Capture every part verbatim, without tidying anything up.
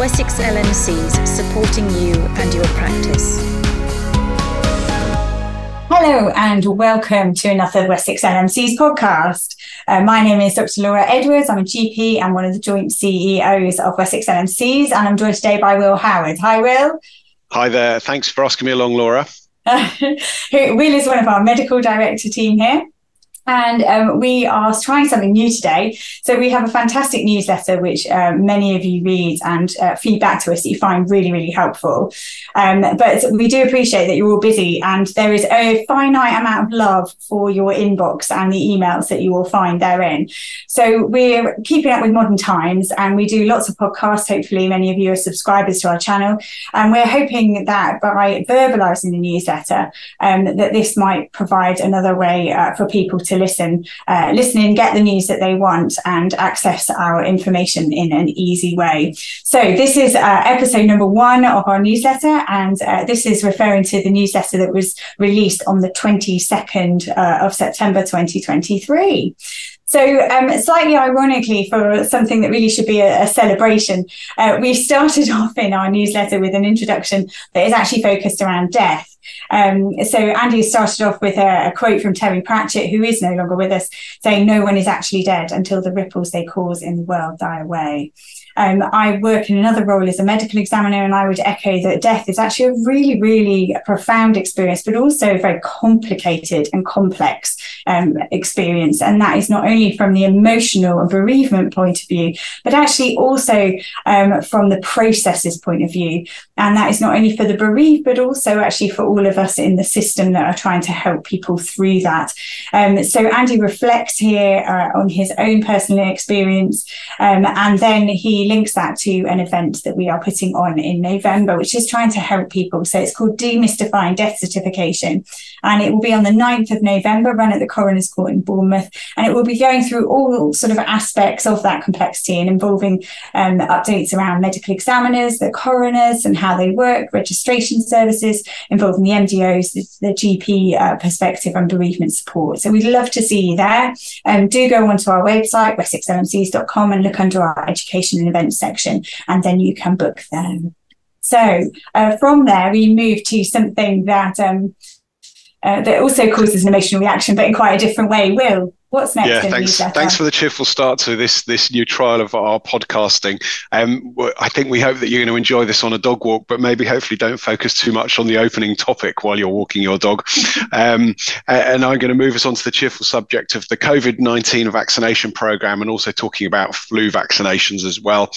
Wessex L M Cs, supporting you and your practice. Hello and welcome to another Wessex L M Cs podcast. Uh, my name is Doctor Laura Edwards. I'm a G P and one of the joint C E Os of Wessex L M Cs, and I'm joined today by Will Howard. Hi, Will. Hi there. Thanks for asking me along, Laura. Will is one of our medical director team here. And um, we are trying something new today. So we have a fantastic newsletter, which uh, many of you read and uh, feedback to us that you find really, really helpful. Um, but we do appreciate that you're all busy, and there is a finite amount of love for your inbox and the emails that you will find therein. So we're keeping up with modern times, and we do lots of podcasts. Hopefully many of you are subscribers to our channel. And we're hoping that by verbalising the newsletter, um, that this might provide another way uh, for people to listen, uh, listen in, get the news that they want and access our information in an easy way. So this is uh, episode number one of our newsletter, and uh, this is referring to the newsletter that was released on the twenty-second uh, of September twenty twenty-three. So um, slightly ironically, for something that really should be a, a celebration, uh, we started off in our newsletter with an introduction that is actually focused around death. Um, so Andy started off with a, a quote from Terry Pratchett, who is no longer with us, saying, "No one is actually dead until the ripples they cause in the world die away." Um, I work in another role as a medical examiner, and I would echo that death is actually a really, really profound experience, but also a very complicated and complex um, experience. And that is not only from the emotional and bereavement point of view, but actually also um, from the processes point of view. And that is not only for the bereaved, but also actually for all of us in the system that are trying to help people through that. Um, so Andy reflects here uh, on his own personal experience, um, and then he links that to an event that we are putting on in November, which is trying to help people. So it's called Demystifying Death Certification, and it will be on the ninth of November, run at the Coroner's Court in Bournemouth, and it will be going through all sort of aspects of that complexity and involving um, updates around medical examiners, the coroners and how they work, registration services, involving the M D Os, the, the G P uh, perspective and bereavement support. So we'd love to see you there. Um, do go onto our website, wessex L M Cs dot com, and look under our education and events section, and then you can book them. So uh, from there we move to something that um uh, that also causes an emotional reaction, but in quite a different way. Will, what's next? Yeah, thanks. Thanks for the cheerful start to this this new trial of our podcasting. Um, I think we hope that you're going to enjoy this on a dog walk, but maybe hopefully don't focus too much on the opening topic while you're walking your dog. um, and I'm going to move us on to the cheerful subject of the COVID nineteen vaccination programme, and also talking about flu vaccinations as well.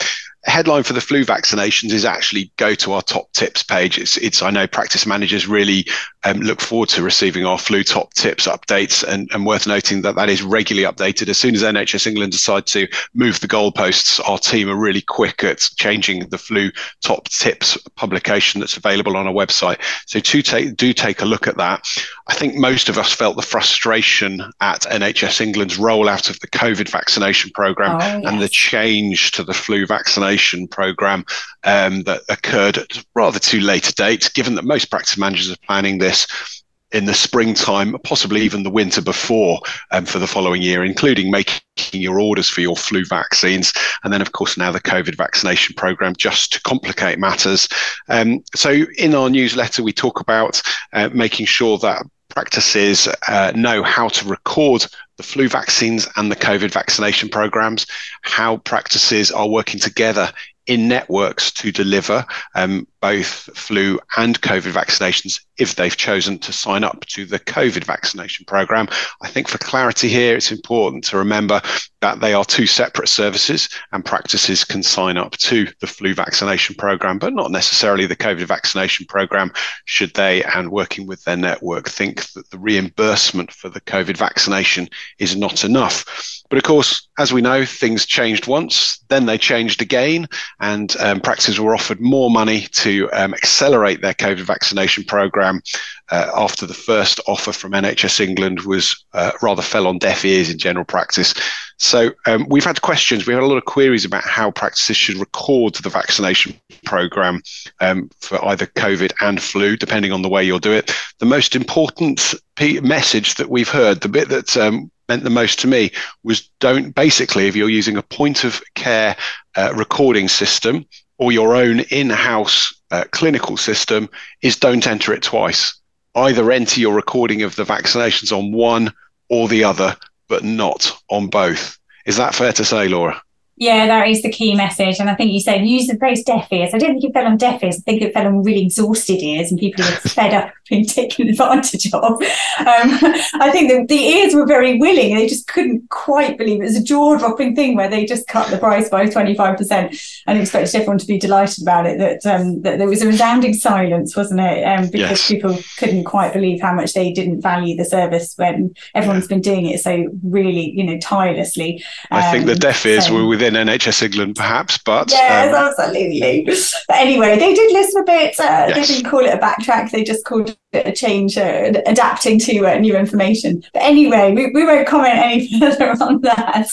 Headline for the flu vaccinations is actually go to our top tips page. It's, it's I know practice managers really um, look forward to receiving our flu top tips updates, and, and worth noting that that is regularly updated. As soon as N H S England decide to move the goalposts, our team are really quick at changing the flu top tips publication that's available on our website. So to take, do take a look at that. I think most of us felt the frustration at N H S England's rollout of the COVID vaccination programme oh, yes. and the change to the flu vaccination programme um, that occurred at rather too late a date, given that most practice managers are planning this in the springtime, possibly even the winter before, um, for the following year, including making your orders for your flu vaccines. And then, of course, now the COVID vaccination programme, just to complicate matters. Um, so in our newsletter, we talk about uh, making sure that practices uh, know how to record the flu vaccines and the COVID vaccination programs, how practices are working together in networks to deliver um, both flu and COVID vaccinations if they've chosen to sign up to the COVID vaccination programme. I think for clarity here, it's important to remember that they are two separate services, and practices can sign up to the flu vaccination programme, but not necessarily the COVID vaccination programme, should they, and working with their network, think that the reimbursement for the COVID vaccination is not enough. But of course, as we know, things changed once, then they changed again, and um, practices were offered more money to um, accelerate their COVID vaccination programme uh, after the first offer from N H S England was uh, rather fell on deaf ears in general practice. So um, we've had questions, we had a lot of queries about how practices should record the vaccination programme um, for either COVID and flu, depending on the way you'll do it. The most important p- message that we've heard, the bit that um, meant the most to me, was don't, basically, if you're using a point of care uh, recording system, or your own in-house uh, clinical system is don't enter it twice. Either enter your recording of the vaccinations on one or the other, but not on both. Is that fair to say, Laura? Yeah, that is the key message. And I think you said use the phrase deaf ears. I don't think it fell on deaf ears. I think it fell on really exhausted ears and people who were fed up being taken advantage of. Um, I think the, the ears were very willing. They just couldn't quite believe it. It was a jaw-dropping thing where they just cut the price by twenty-five percent and expected everyone to be delighted about it. That, um, that there was a resounding silence, wasn't it? Um, because yes. people couldn't quite believe how much they didn't value the service when everyone's yeah. been doing it so really, you know, tirelessly. Um, I think the deaf ears so. were within N H S England, perhaps, but yes, um, absolutely. But anyway, they did listen a bit. Uh, yes. They didn't call it a backtrack; they just called it a change, uh, adapting to uh, new information. But anyway, we, we won't comment any further on that.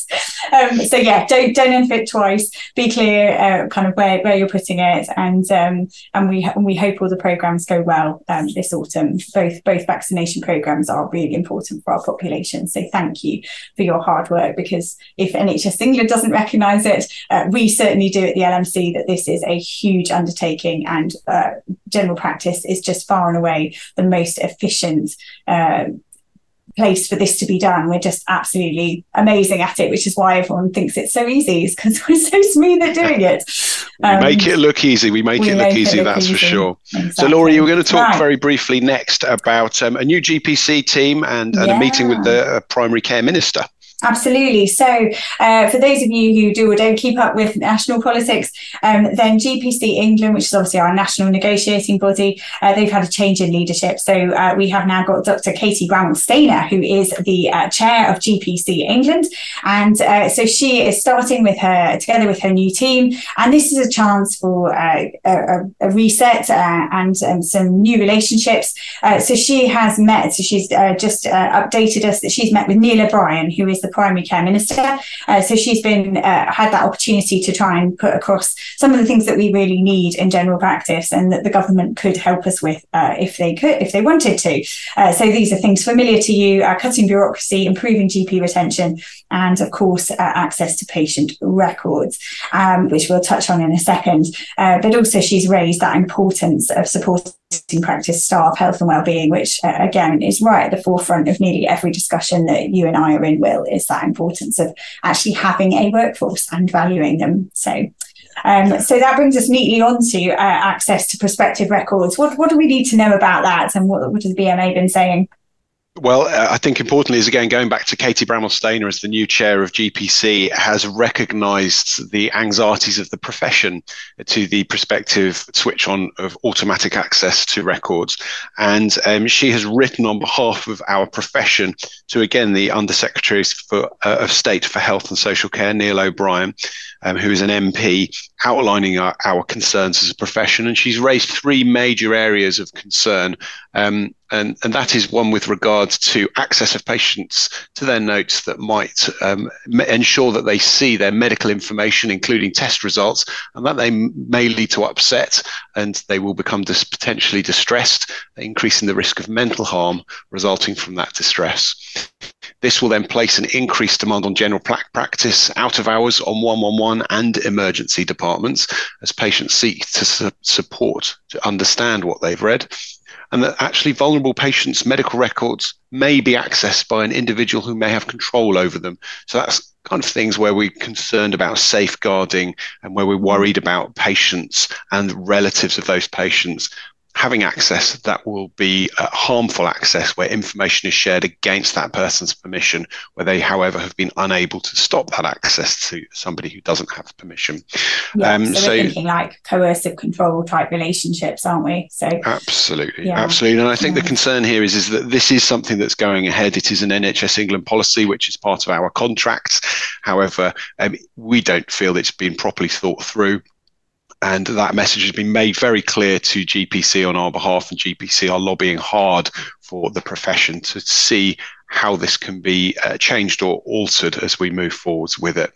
Um, so yeah, don't don't enter it twice. Be clear, uh, kind of where, where you're putting it, and um, and we and we hope all the programmes go well um, this autumn. Both both vaccination programmes are really important for our population. So thank you for your hard work, because if N H S England doesn't recognise it. Uh, we certainly do at the L M C that this is a huge undertaking, and uh, general practice is just far and away the most efficient uh, place for this to be done. We're just absolutely amazing at it, which is why everyone thinks it's so easy, is because we're so smooth at doing it. Um, we make it look easy. We make we it look make easy, it look that's easy. for sure. Exactly. So, Laura, you were going to talk right. very briefly next about um, a new G P C team and, and yeah. a meeting with the uh, primary care minister. Absolutely. So uh, for those of you who do or don't keep up with national politics, um, then G P C England, which is obviously our national negotiating body, uh, they've had a change in leadership. So uh, we have now got Doctor Katie Graham-Stainer, who is the uh, chair of G P C England. And uh, so she is starting with her, together with her new team. And this is a chance for uh, a, a reset uh, and um, some new relationships. Uh, so she has met, so she's uh, just uh, updated us that she's met with Neil O'Brien, who is the primary care minister. Uh, so she's been uh, had that opportunity to try and put across some of the things that we really need in general practice, and that the government could help us with uh, if they could, if they wanted to. Uh, so these are things familiar to you: uh, cutting bureaucracy, improving G P retention, and of course uh, access to patient records, um, which we'll touch on in a second. Uh, but also, she's raised that importance of supporting practice staff health and well-being, which uh, again is right at the forefront of nearly every discussion that you and I are in, Will, is that importance of actually having a workforce and valuing them. So um, so that brings us neatly on to uh, access to prospective records. What, what do we need to know about that, and what, what has the B M A been saying? Well, uh, I think importantly is, again, going back to Katie Graham-Stainer as the new chair of G P C, has recognised the anxieties of the profession to the prospective switch on of automatic access to records. And um, she has written on behalf of our profession to, again, the Undersecretary for, uh, of State for Health and Social Care, Neil O'Brien, um, who is an M P, outlining our, our concerns as a profession. And she's raised three major areas of concern. Um, And, and that is one with regards to access of patients to their notes that might um, m- ensure that they see their medical information, including test results, and that they m- may lead to upset, and they will become dis- potentially distressed, increasing the risk of mental harm resulting from that distress. This will then place an increased demand on general practice, out of hours, on one one one and emergency departments, as patients seek to su- support to understand what they've read. And that actually vulnerable patients' medical records may be accessed by an individual who may have control over them. So that's kind of things where we're concerned about safeguarding, and where we're worried about patients and relatives of those patients having access that will be uh, harmful access, where information is shared against that person's permission, where they, however, have been unable to stop that access to somebody who doesn't have permission. Yeah, um, so, so we're thinking like coercive control type relationships, aren't we? So absolutely, yeah. absolutely. And I think yeah. the concern here is, is that this is something that's going ahead. It is an N H S England policy, which is part of our contracts. However, um, we don't feel it's been properly thought through. And that message has been made very clear to G P C on our behalf, and G P C are lobbying hard for the profession to see how this can be uh, changed or altered as we move forwards with it.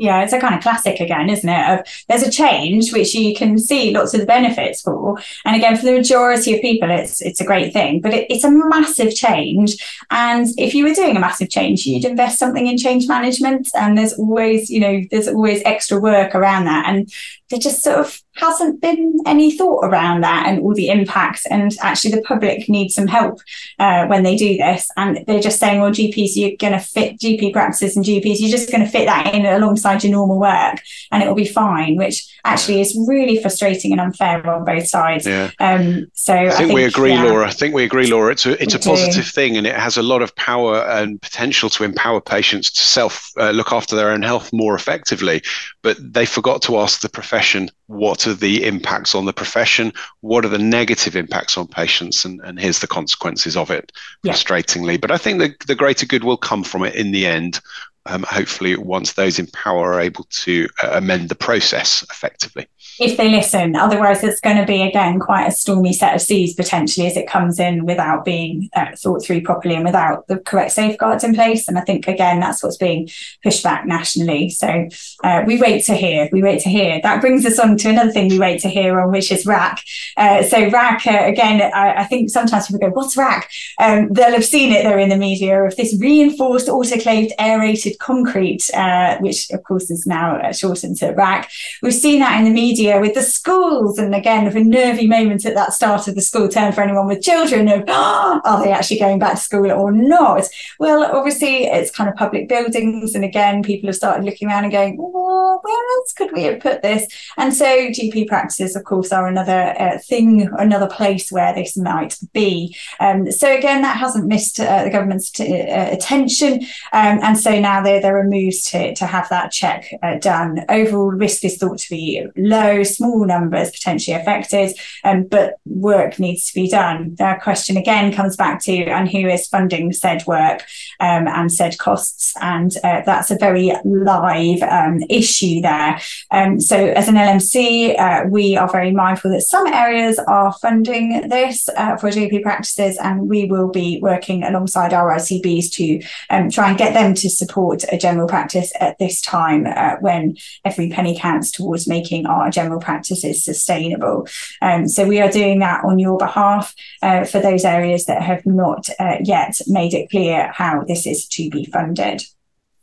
Yeah, it's a kind of classic again, isn't it? Of there's a change which you can see lots of the benefits for. And again, for the majority of people, it's it's a great thing, but it, it's a massive change. And if you were doing a massive change, you'd invest something in change management. And there's always, you know, there's always extra work around that. And there just sort of hasn't been any thought around that and all the impacts. And actually the public needs some help uh, when they do this. And they're just saying, well, G Ps, you're going to fit G P practices and G Ps, you're just going to fit that in alongside your normal work and it will be fine, which actually is really frustrating and unfair on both sides. Yeah. Um, so I think, I think we agree, yeah. Laura. I think we agree, Laura. It's a, it's a positive thing, and it has a lot of power and potential to empower patients to self uh, look after their own health more effectively. But they forgot to ask the profession, what are the impacts on the profession? What are the negative impacts on patients? And, and here's the consequences of it, yeah. frustratingly. But I think the, the greater good will come from it in the end. Um, hopefully once those in power are able to uh, amend the process effectively. If they listen, otherwise it's going to be, again, quite a stormy set of seas potentially as it comes in without being uh, thought through properly and without the correct safeguards in place. And I think, again, that's what's being pushed back nationally. So uh, we wait to hear, we wait to hear. That brings us on to another thing we wait to hear on, which is R A C. Uh, so R A C, uh, again, I, I think sometimes people go, what's R A C? Um, they'll have seen it though in the media of this reinforced, autoclaved, aerated concrete, uh, which of course is now shortened to R A C. We've seen that in the media with the schools, and again with a nervy moment at that start of the school term for anyone with children of oh, are they actually going back to school or not? Well, obviously it's kind of public buildings, and again people have started looking around and going, oh, where else could we have put this? And so G P practices of course are another uh, thing, another place where this might be. Um, so again that hasn't missed uh, the government's t- uh, attention, um, and so now There, there are moves to, to have that check uh, done. Overall risk is thought to be low, small numbers potentially affected, um, but work needs to be done. Our question again comes back to, and who is funding said work um, and said costs? And uh, that's a very live um, issue there. Um, so as an L M C, uh, we are very mindful that some areas are funding this uh, for G P practices, and we will be working alongside our I C Bs to um, try and get them to support a general practice at this time uh, when every penny counts towards making our general practices sustainable. Um, so we are doing that on your behalf uh, for those areas that have not uh, yet made it clear how this is to be funded.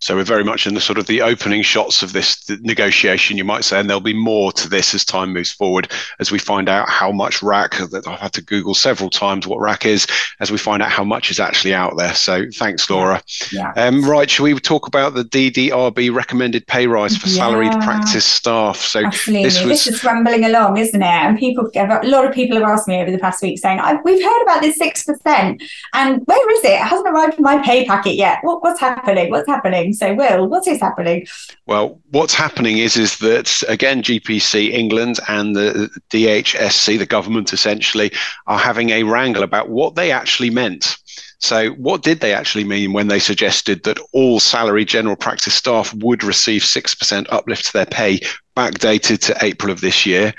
So we're very much in the sort of the opening shots of this negotiation, you might say, and there'll be more to this as time moves forward, as we find out how much R A C, that I've had to Google several times what R A C is, as we find out how much is actually out there. So thanks, Laura. Yeah. Um, right, shall we talk about the D D R B recommended pay rise for yeah. salaried practice staff? So this, was... this is rumbling along, isn't it? And people, a lot of people have asked me over the past week saying, I, we've heard about this six percent and where is it? It hasn't arrived in my pay packet yet. What, what's happening? What's happening? So, Will, what is happening? Well, what's happening is is that, again, G P C England and the D H S C, the government essentially, are having a wrangle about what they actually meant. So what did they actually mean when they suggested that all salaried general practice staff would receive six percent uplift to their pay backdated to April of this year?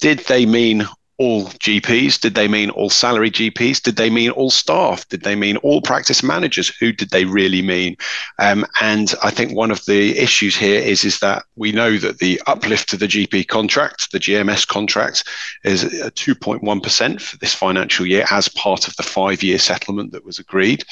Did they mean all G Ps? Did they mean all salary G Ps? Did they mean all staff? Did they mean all practice managers? Who did they really mean? Um, and I think one of the issues here is, is that we know that the uplift to the G P contract, the G M S contract, is two point one percent for this financial year as part of the five-year settlement that was agreed.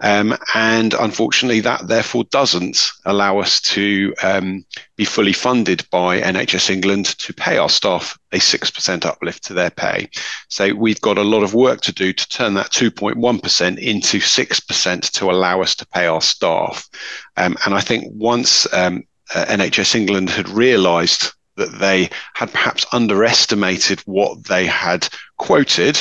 Um, and unfortunately, that therefore doesn't allow us to um, be fully funded by N H S England to pay our staff a six percent uplift to their pay. So we've got a lot of work to do to turn that two point one percent into six percent to allow us to pay our staff. Um, and I think once um, uh, N H S England had realised that they had perhaps underestimated what they had quoted,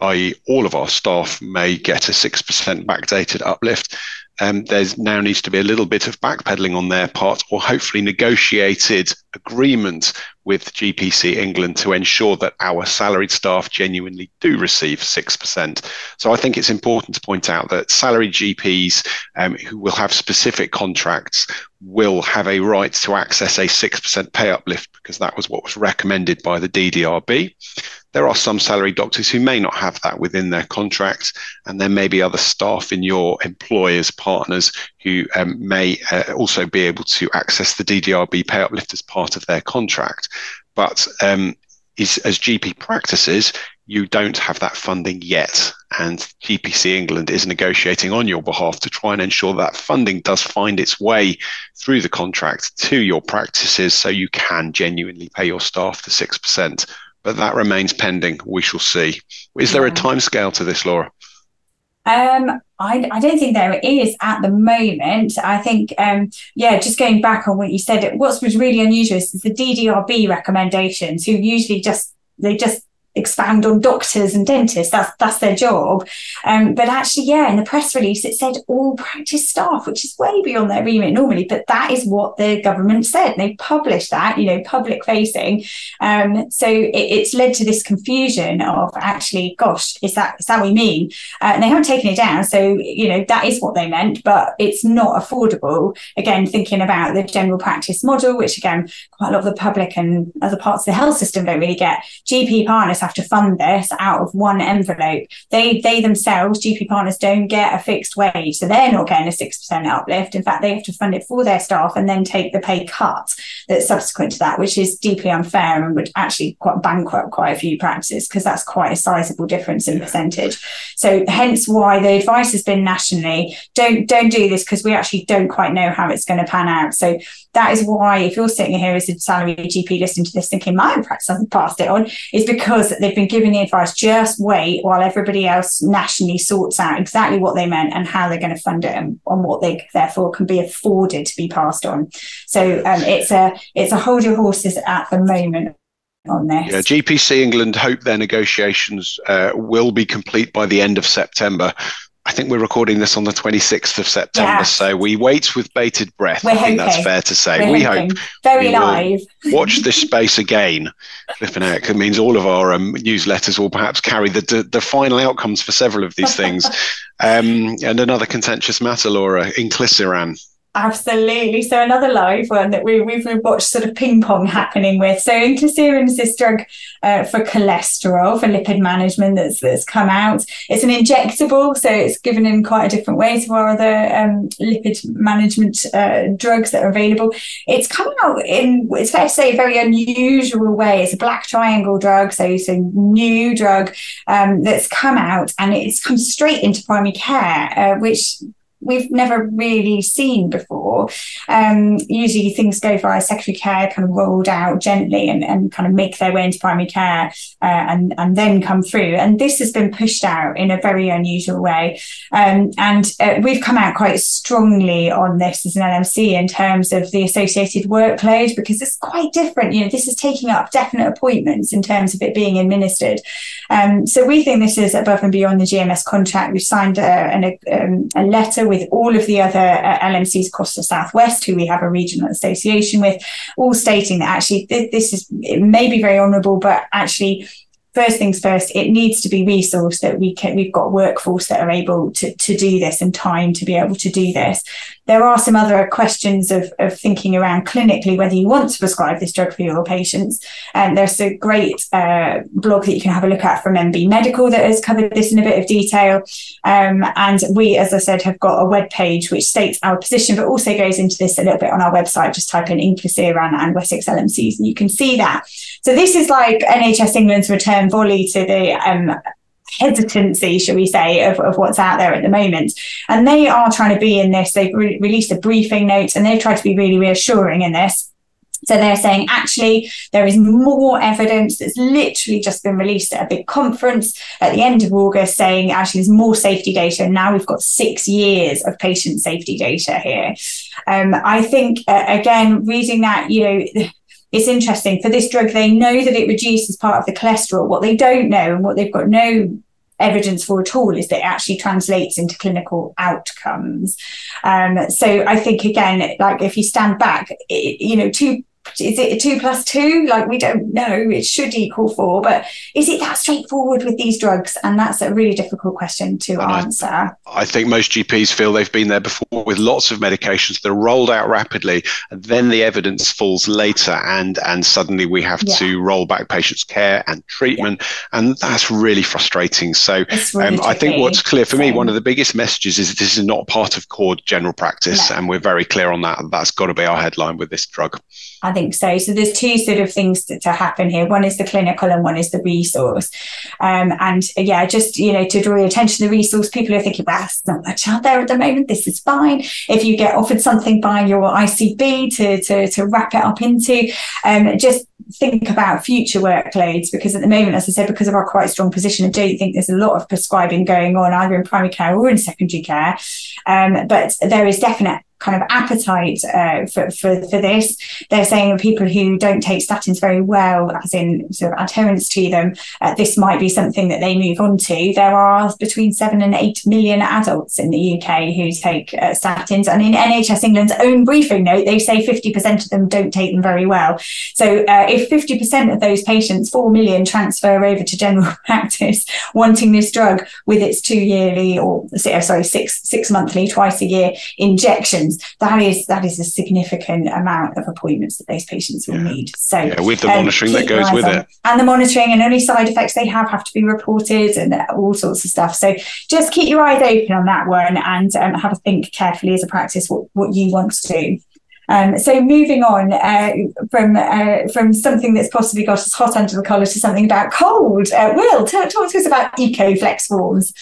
that is all of our staff may get a six percent backdated uplift, Um, there now needs to be a little bit of backpedalling on their part, or hopefully negotiated agreement with G P C England to ensure that our salaried staff genuinely do receive six percent. So I think it's important to point out that salaried G Ps um, who will have specific contracts will have a right to access a six percent pay uplift, because that was what was recommended by the D D R B. There are some salaried doctors who may not have that within their contract, and there may be other staff in your employer's partners who um, may uh, also be able to access the D D R B pay uplift as part of their contract. But um, is, as G P practices, you don't have that funding yet. and G P C England is negotiating on your behalf to try and ensure that funding does find its way through the contract to your practices so you can genuinely pay your staff the six percent. But that remains pending. We shall see. Is there yeah. a timescale to this, Laura? Um, I, I don't think there is at the moment. I think, um, yeah, just going back on what you said, what was really unusual is the D D R B recommendations, who usually just, they just expand on doctors and dentists. That's, that's their job. Um, but actually, yeah, in the press release, it said all practice staff, which is way beyond their remit normally. But that is what the government said. They published that, you know, public facing. Um, so it, it's led to this confusion of actually, gosh, is that, is that what we mean? Uh, and they haven't taken it down. So, you know, that is what they meant, but it's not affordable. Again, thinking about the general practice model, which again, quite a lot of the public and other parts of the health system don't really get. G P partners have to fund this out of one envelope. They they themselves, G P partners, don't get a fixed wage, so they're not getting a six percent uplift. In fact, they have to fund it for their staff and then take the pay cut that's subsequent to that, which is deeply unfair and would actually quite bankrupt quite a few practices, because that's quite a sizable difference in percentage. So hence why the advice has been nationally, don't, don't do this, because we actually don't quite know how it's going to pan out. So that is why, if you're sitting here as a salary G P listening to this thinking, my own practice hasn't passed it on, is because they've been giving the advice, just wait while everybody else nationally sorts out exactly what they meant and how they're going to fund it, and, and what they therefore can be afforded to be passed on. So um, it's a it's a hold your horses at the moment on this. Yeah, G P C England hope their negotiations uh, will be complete by the end of September. I think we're recording this on the twenty-sixth of September, yeah. So we wait with bated breath. We're I think hoping. That's fair to say. We're we hoping. Hope very we live. Watch this space again. Flipping out, it means all of our um, newsletters will perhaps carry the, the the final outcomes for several of these things. um, and another contentious matter, Laura, Inclisiran. Absolutely. So another live one that we, we've watched sort of ping pong happening with. So Inclisiran is this drug uh, for cholesterol, for lipid management that's that's come out. It's an injectable, so it's given in quite a different way to our other um, lipid management uh, drugs that are available. It's come out in, it's fair to say, a very unusual way. It's a black triangle drug, so it's a new drug um, that's come out, and it's come straight into primary care, uh, which we've never really seen before. Um, usually things go via secondary care, kind of rolled out gently and, and kind of make their way into primary care uh, and, and then come through. And this has been pushed out in a very unusual way. Um, and uh, we've come out quite strongly on this as an L M C in terms of the associated workload, because it's quite different. You know, this is taking up definite appointments in terms of it being administered. Um, so we think this is above and beyond the G M S contract. We've signed a, an, a, um, a letter with all of the other uh, L M Cs across the Southwest, who we have a regional association with, all stating that actually th- this is, it may be very honourable, but actually, first things first, it needs to be resourced, that we can, we've got workforce that are able to, to do this, and time to be able to do this. There are some other questions of, of thinking around clinically, whether you want to prescribe this drug for your patients. And there's a great uh, blog that you can have a look at from M B Medical that has covered this in a bit of detail. Um, and we, as I said, have got a webpage which states our position, but also goes into this a little bit on our website. Just type in Inclisiran and Wessex L M Cs and you can see that. So this is like N H S England's return volley to the um, hesitancy, shall we say, of, of what's out there at the moment. And they are trying to be in this. They've re- released a briefing note, and they've tried to be really reassuring in this. So they're saying, actually, there is more evidence that's literally just been released at a big conference at the end of August, saying actually there's more safety data. And now we've got six years of patient safety data here. Um, I think, uh, again, reading that, you know, it's interesting. For this drug, they know that it reduces part of the cholesterol. What they don't know, and what they've got no evidence for at all, is that it actually translates into clinical outcomes. Um, so I think, again, like if you stand back, it, you know, two is it two plus two? Like, we don't know. It should equal four, but is it that straightforward with these drugs? And that's a really difficult question to and answer. I, I think most G Ps feel they've been there before with lots of medications that are rolled out rapidly, and then the evidence falls later, and and suddenly we have yeah. to roll back patients' care and treatment, yeah. and that's really frustrating. So really um, I think what's clear for so, me, one of the biggest messages is this is not part of core general practice, no. and we're very clear on that. That's got to be our headline with this drug. I think so. So there's two sort of things to, to happen here. One is the clinical and one is the resource. Um, and yeah, just, you know, to draw your attention to the resource, people are thinking, well, there's not much out there at the moment. This is fine. If you get offered something by your I C B to, to, to wrap it up into, um, just think about future workloads, because at the moment, as I said, because of our quite strong position, I don't think there's a lot of prescribing going on either in primary care or in secondary care. Um, but there is definite kind of appetite uh, for, for for this. They're saying people who don't take statins very well, as in sort of adherence to them, uh, this might be something that they move on to. There are between seven and eight million adults in the U K who take uh, statins, and in N H S England's own briefing note, they say fifty percent of them don't take them very well. So uh, if fifty percent of those patients, four million, transfer over to general practice wanting this drug with its two yearly or sorry six six monthly, twice a year injections, that is that is a significant amount of appointments that those patients will yeah. need. So yeah, with the monitoring um, that goes with on. it, and the monitoring, and any side effects they have have to be reported, and all sorts of stuff. So just keep your eyes open on that one, and um, have a think carefully as a practice what, what you want to do. Um, so moving on uh, from uh, from something that's possibly got us hot under the collar to something about cold. Uh, Will, t- talk to us about EcoFlex forms.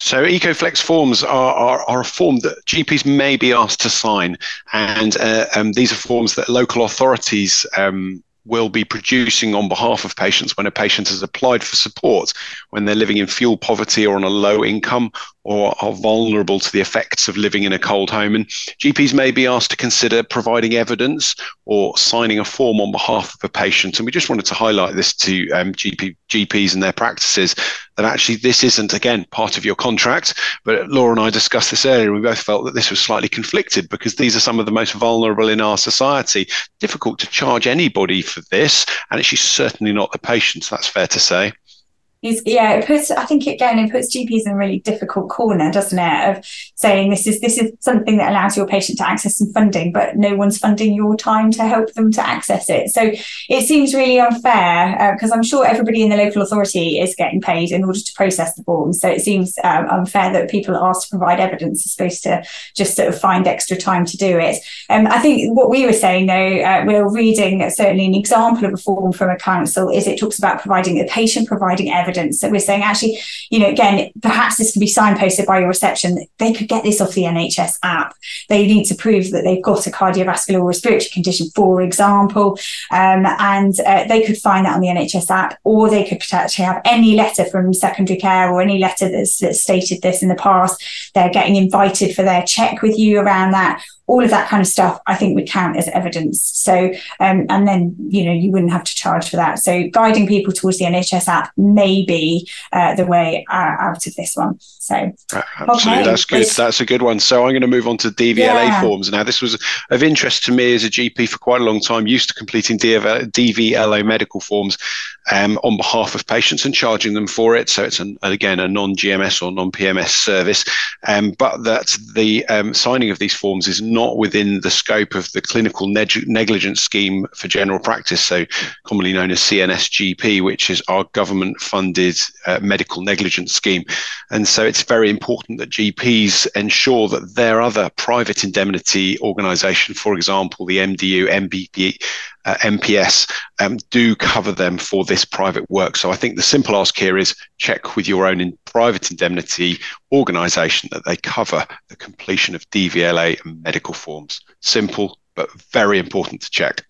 So EcoFlex forms are, are, are a form that G Ps may be asked to sign, and uh, um, these are forms that local authorities um, will be producing on behalf of patients when a patient has applied for support, when they're living in fuel poverty or on a low income, or are vulnerable to the effects of living in a cold home. And G Ps may be asked to consider providing evidence or signing a form on behalf of a patient. And we just wanted to highlight this to um, G P, G Ps and their practices, that actually this isn't, again, part of your contract. But Laura and I discussed this earlier. We both felt that this was slightly conflicted, because these are some of the most vulnerable in our society. Difficult to charge anybody for this, and actually certainly not the patients, that's fair to say. Yeah, it puts, I think again, it puts G Ps in a really difficult corner, doesn't it? Of saying this is this is something that allows your patient to access some funding, but no one's funding your time to help them to access it. So it seems really unfair, because uh, I'm sure everybody in the local authority is getting paid in order to process the forms. So it seems um, unfair that people are asked to provide evidence, are supposed to just sort of find extra time to do it. Um, I think what we were saying, though, uh, we we're reading certainly an example of a form from a council, is it talks about providing the patient providing evidence. Evidence that we're saying, actually, you know, again, perhaps this can be signposted by your reception. They could get this off the N H S app. They need to prove that they've got a cardiovascular or respiratory condition, for example, um, and uh, they could find that on the N H S app, or they could potentially have any letter from secondary care or any letter that's, that's stated this in the past. They're getting invited for their check with you around that. All of that kind of stuff, I think, would count as evidence. So, um, and then, you know, you wouldn't have to charge for that. So guiding people towards the N H S app may be uh, the way uh, out of this one. So absolutely, okay. That's good. It's, that's a good one. So I'm going to move on to D V L A yeah. forms. Now, this was of interest to me as a G P for quite a long time, used to completing D V L A medical forms um, on behalf of patients and charging them for it. So it's, an, again, a non-G M S or non-P M S service, um, but that the um, signing of these forms is not not within the scope of the clinical neg- negligence scheme for general practice, so commonly known as C N S G P, which is our government-funded uh, medical negligence scheme. And so it's very important that G Ps ensure that their other private indemnity organisation, for example, the M D U, M B P, uh, M P S, um, do cover them for this private work. So I think the simple ask here is check with your own in- private indemnity organisation that they cover the completion of D V L A and medical forms. Simple, but very important to check.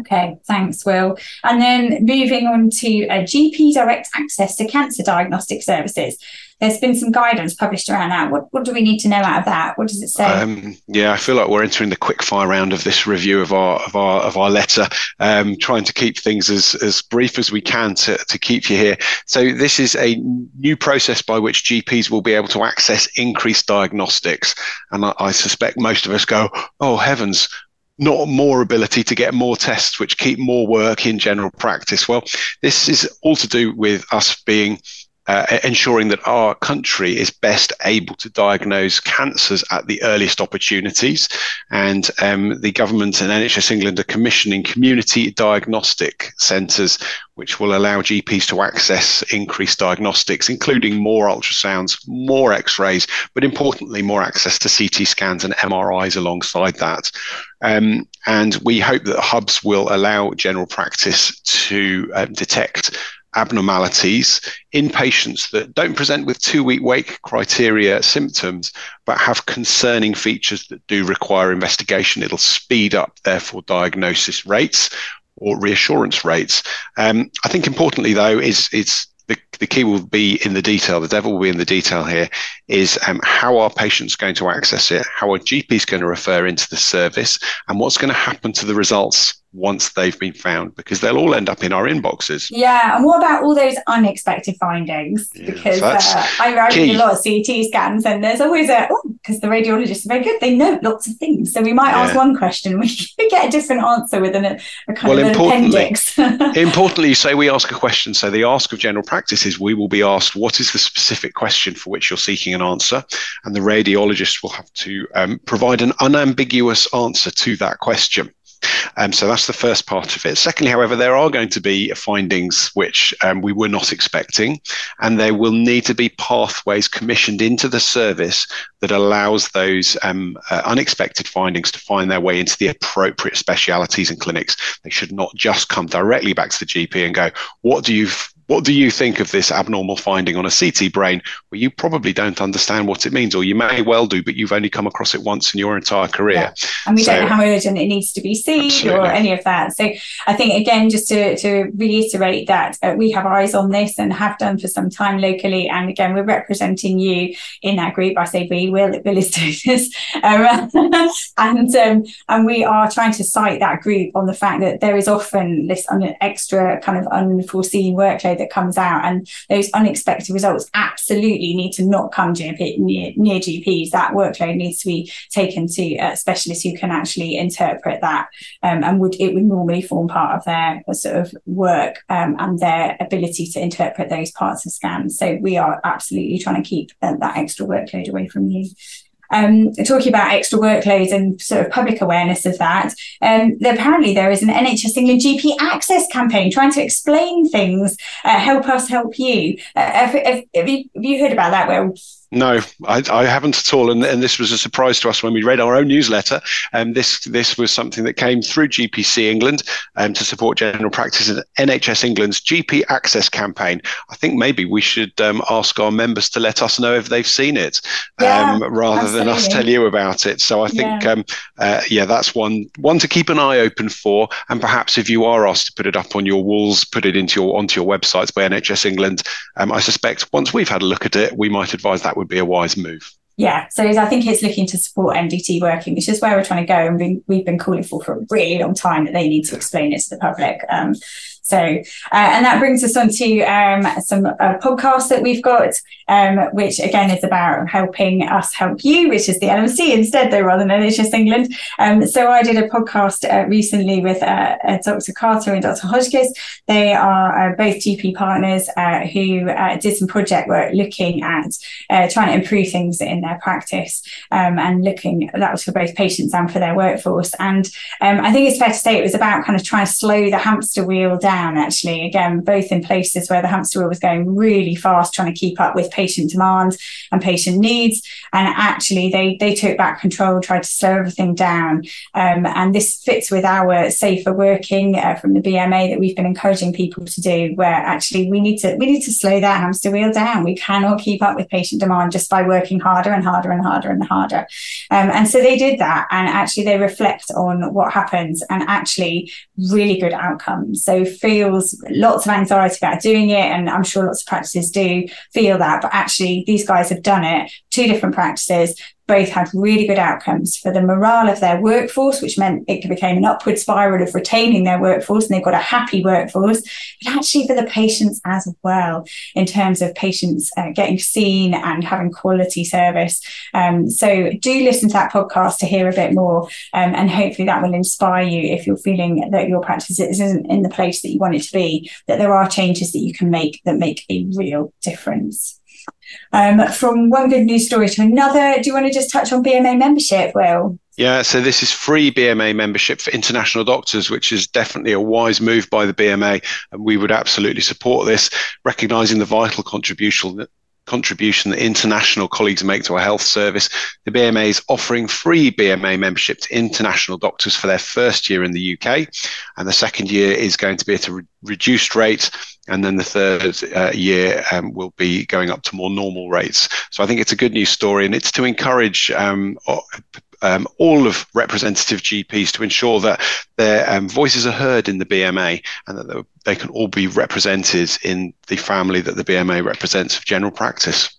Okay, thanks, Will. And then moving on to a G P direct access to cancer diagnostic services. There's been some guidance published around that. What, what do we need to know out of that? What does it say? Um, yeah, I feel like we're entering the quickfire round of this review of our of our of our letter, um, trying to keep things as, as brief as we can to, to keep you here. So this is a new process by which G Ps will be able to access increased diagnostics. And I, I suspect most of us go, oh, heavens, not more ability to get more tests, which keep more work in general practice. Well, this is all to do with us being uh, ensuring that our country is best able to diagnose cancers at the earliest opportunities. And um, the government and N H S England are commissioning community diagnostic centres, which will allow G Ps to access increased diagnostics, including more ultrasounds, more x-rays, but importantly, more access to C T scans and M R Is alongside that. Um, and we hope that hubs will allow general practice to um, detect abnormalities in patients that don't present with two-week wake criteria symptoms, but have concerning features that do require investigation. It'll speed up, therefore, diagnosis rates or reassurance rates. Um, I think importantly, though, is it's the, the key will be in the detail. The devil will be in the detail here, is um, how are patients going to access it? How are G Ps going to refer into the service? And what's going to happen to the results once they've been found? Because they'll all end up in our inboxes. Yeah. And what about all those unexpected findings? Yeah, because uh, I write a lot of C T scans, and there's always a, oh, because the radiologists are very good, they know lots of things. So we might yeah. ask one question, we get a different answer within a, a kind well, of an importantly, appendix. Importantly, say we ask a question. So the ask of general practice is we will be asked, what is the specific question for which you're seeking an answer? And the radiologist will have to um, provide an unambiguous answer to that question. Um, so that's the first part of it. Secondly, however, there are going to be findings which um, we were not expecting, and there will need to be pathways commissioned into the service that allows those um, uh, unexpected findings to find their way into the appropriate specialities and clinics. They should not just come directly back to the G P and go, what do you f- What do you think of this abnormal finding on a C T brain? Well, you probably don't understand what it means, or you may well do, but you've only come across it once in your entire career. Yeah. And we so, don't know how urgent it needs to be seen absolutely. Or any of that. So I think, again, just to, to reiterate that uh, we have eyes on this and have done for some time locally. And again, we're representing you in that group. I say we, Will, Will is doing this. Um, and, um, and we are trying to cite that group on the fact that there is often this un- extra kind of unforeseen workload that comes out, and those unexpected results absolutely need to not come G P, near, near G Ps. That workload needs to be taken to uh, specialists who can actually interpret that, um, and would it would normally form part of their sort of work um, and their ability to interpret those parts of scans. So we are absolutely trying to keep uh, that extra workload away from you. Um, talking about extra workloads and sort of public awareness of that, um, apparently there is an N H S England G P access campaign trying to explain things, uh, help us help you. Uh, have, have, have you. Have you heard about that, Will? No, I, I haven't at all. And, and this was a surprise to us when we read our own newsletter. Um, this this was something that came through G P C England um, to support general practice in N H S England's G P access campaign. I think maybe we should um, ask our members to let us know if they've seen it yeah, um, rather absolutely. than us tell you about it. So I think, yeah, um, uh, yeah that's one, one to keep an eye open for. And perhaps if you are asked to put it up on your walls, put it into your onto your websites by N H S England, um, I suspect once we've had a look at it, we might advise that would be a wise move. Yeah, so I think it's looking to support M D T working, which is where we're trying to go, and we, we've been calling for for a really long time that they need to explain it to the public. Um, so, uh, and that brings us on to um, some uh, podcasts that we've got, um, which again is about helping us help you, which is the L M C instead, though, rather than N H S England. Um, so I did a podcast uh, recently with uh, uh, Doctor Carter and Doctor Hodgkiss. They are uh, both G P partners uh, who uh, did some project work looking at uh, trying to improve things in their practice, um, and looking, that was for both patients and for their workforce. And um, I think it's fair to say it was about kind of trying to slow the hamster wheel down, actually, again, both in places where the hamster wheel was going really fast, trying to keep up with patient demand and patient needs. And actually, they they took back control, tried to slow everything down. Um, and this fits with our safer working uh, from the B M A that we've been encouraging people to do, where actually we need to we need to slow that hamster wheel down. We cannot keep up with patient demand just by working harder and harder and harder and harder. Um, and so they did that, and actually they reflect on what happens, and actually really good outcomes. So feels lots of anxiety about doing it, and I'm sure lots of practices do feel that, but actually these guys have done it, two different practices, both had really good outcomes for the morale of their workforce, which meant it became an upward spiral of retaining their workforce, and they've got a happy workforce, but actually for the patients as well, in terms of patients uh, getting seen and having quality service. Um, so do listen to that podcast to hear a bit more, um, and hopefully that will inspire you if you're feeling that your practice isn't in the place that you want it to be, that there are changes that you can make that make a real difference. Um, from one good news story to another, do you want to just touch on B M A membership, Will? Yeah, so this is free B M A membership for international doctors, which is definitely a wise move by the B M A, and we would absolutely support this, recognising the vital contribution that contribution that international colleagues make to our health service. The B M A is offering free B M A membership to international doctors for their first year in the U K, and the second year is going to be at a re- reduced rate, and then the third uh, year um, will be going up to more normal rates. So I think it's a good news story, and it's to encourage um, or, Um, all of representative G Ps to ensure that their um, voices are heard in the B M A, and that they can all be represented in the family that the B M A represents of general practice.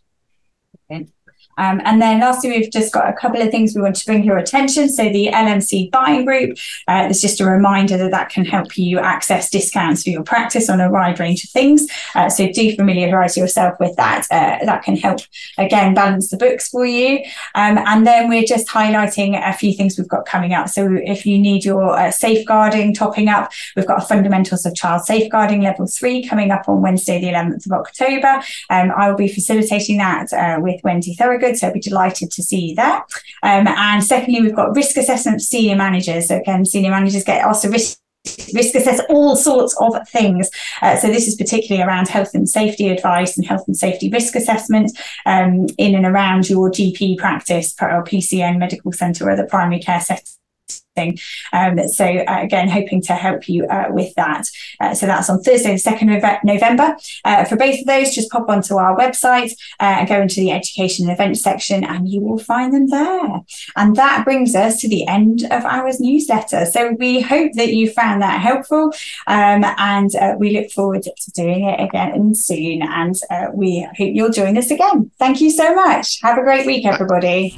Okay. Um, and then lastly, we've just got a couple of things we want to bring to your attention. So the L M C Buying Group, uh, it's just a reminder that that can help you access discounts for your practice on a wide range of things. Uh, so do familiarise yourself with that. Uh, that can help, again, balance the books for you. Um, and then we're just highlighting a few things we've got coming up. So if you need your uh, safeguarding topping up, we've got a Fundamentals of Child Safeguarding Level three coming up on Wednesday, the eleventh of October. Um, I will be facilitating that uh, with Wendy Thurgood. So I'd be delighted to see you there. Um, and secondly, we've got risk assessment for senior managers. So again, senior managers get asked to risk risk assess all sorts of things. Uh, so this is particularly around health and safety advice and health and safety risk assessment um, in and around your G P practice or P C N, medical centre, or the primary care setting. Um, so uh, again, hoping to help you uh, with that. Uh, so that's on Thursday, the second of November. Uh, for both of those, just pop onto our website uh, and go into the education and events section, and you will find them there. And that brings us to the end of our newsletter. So we hope that you found that helpful, um, and uh, we look forward to doing it again soon. And uh, we hope you'll join us again. Thank you so much. Have a great week, everybody.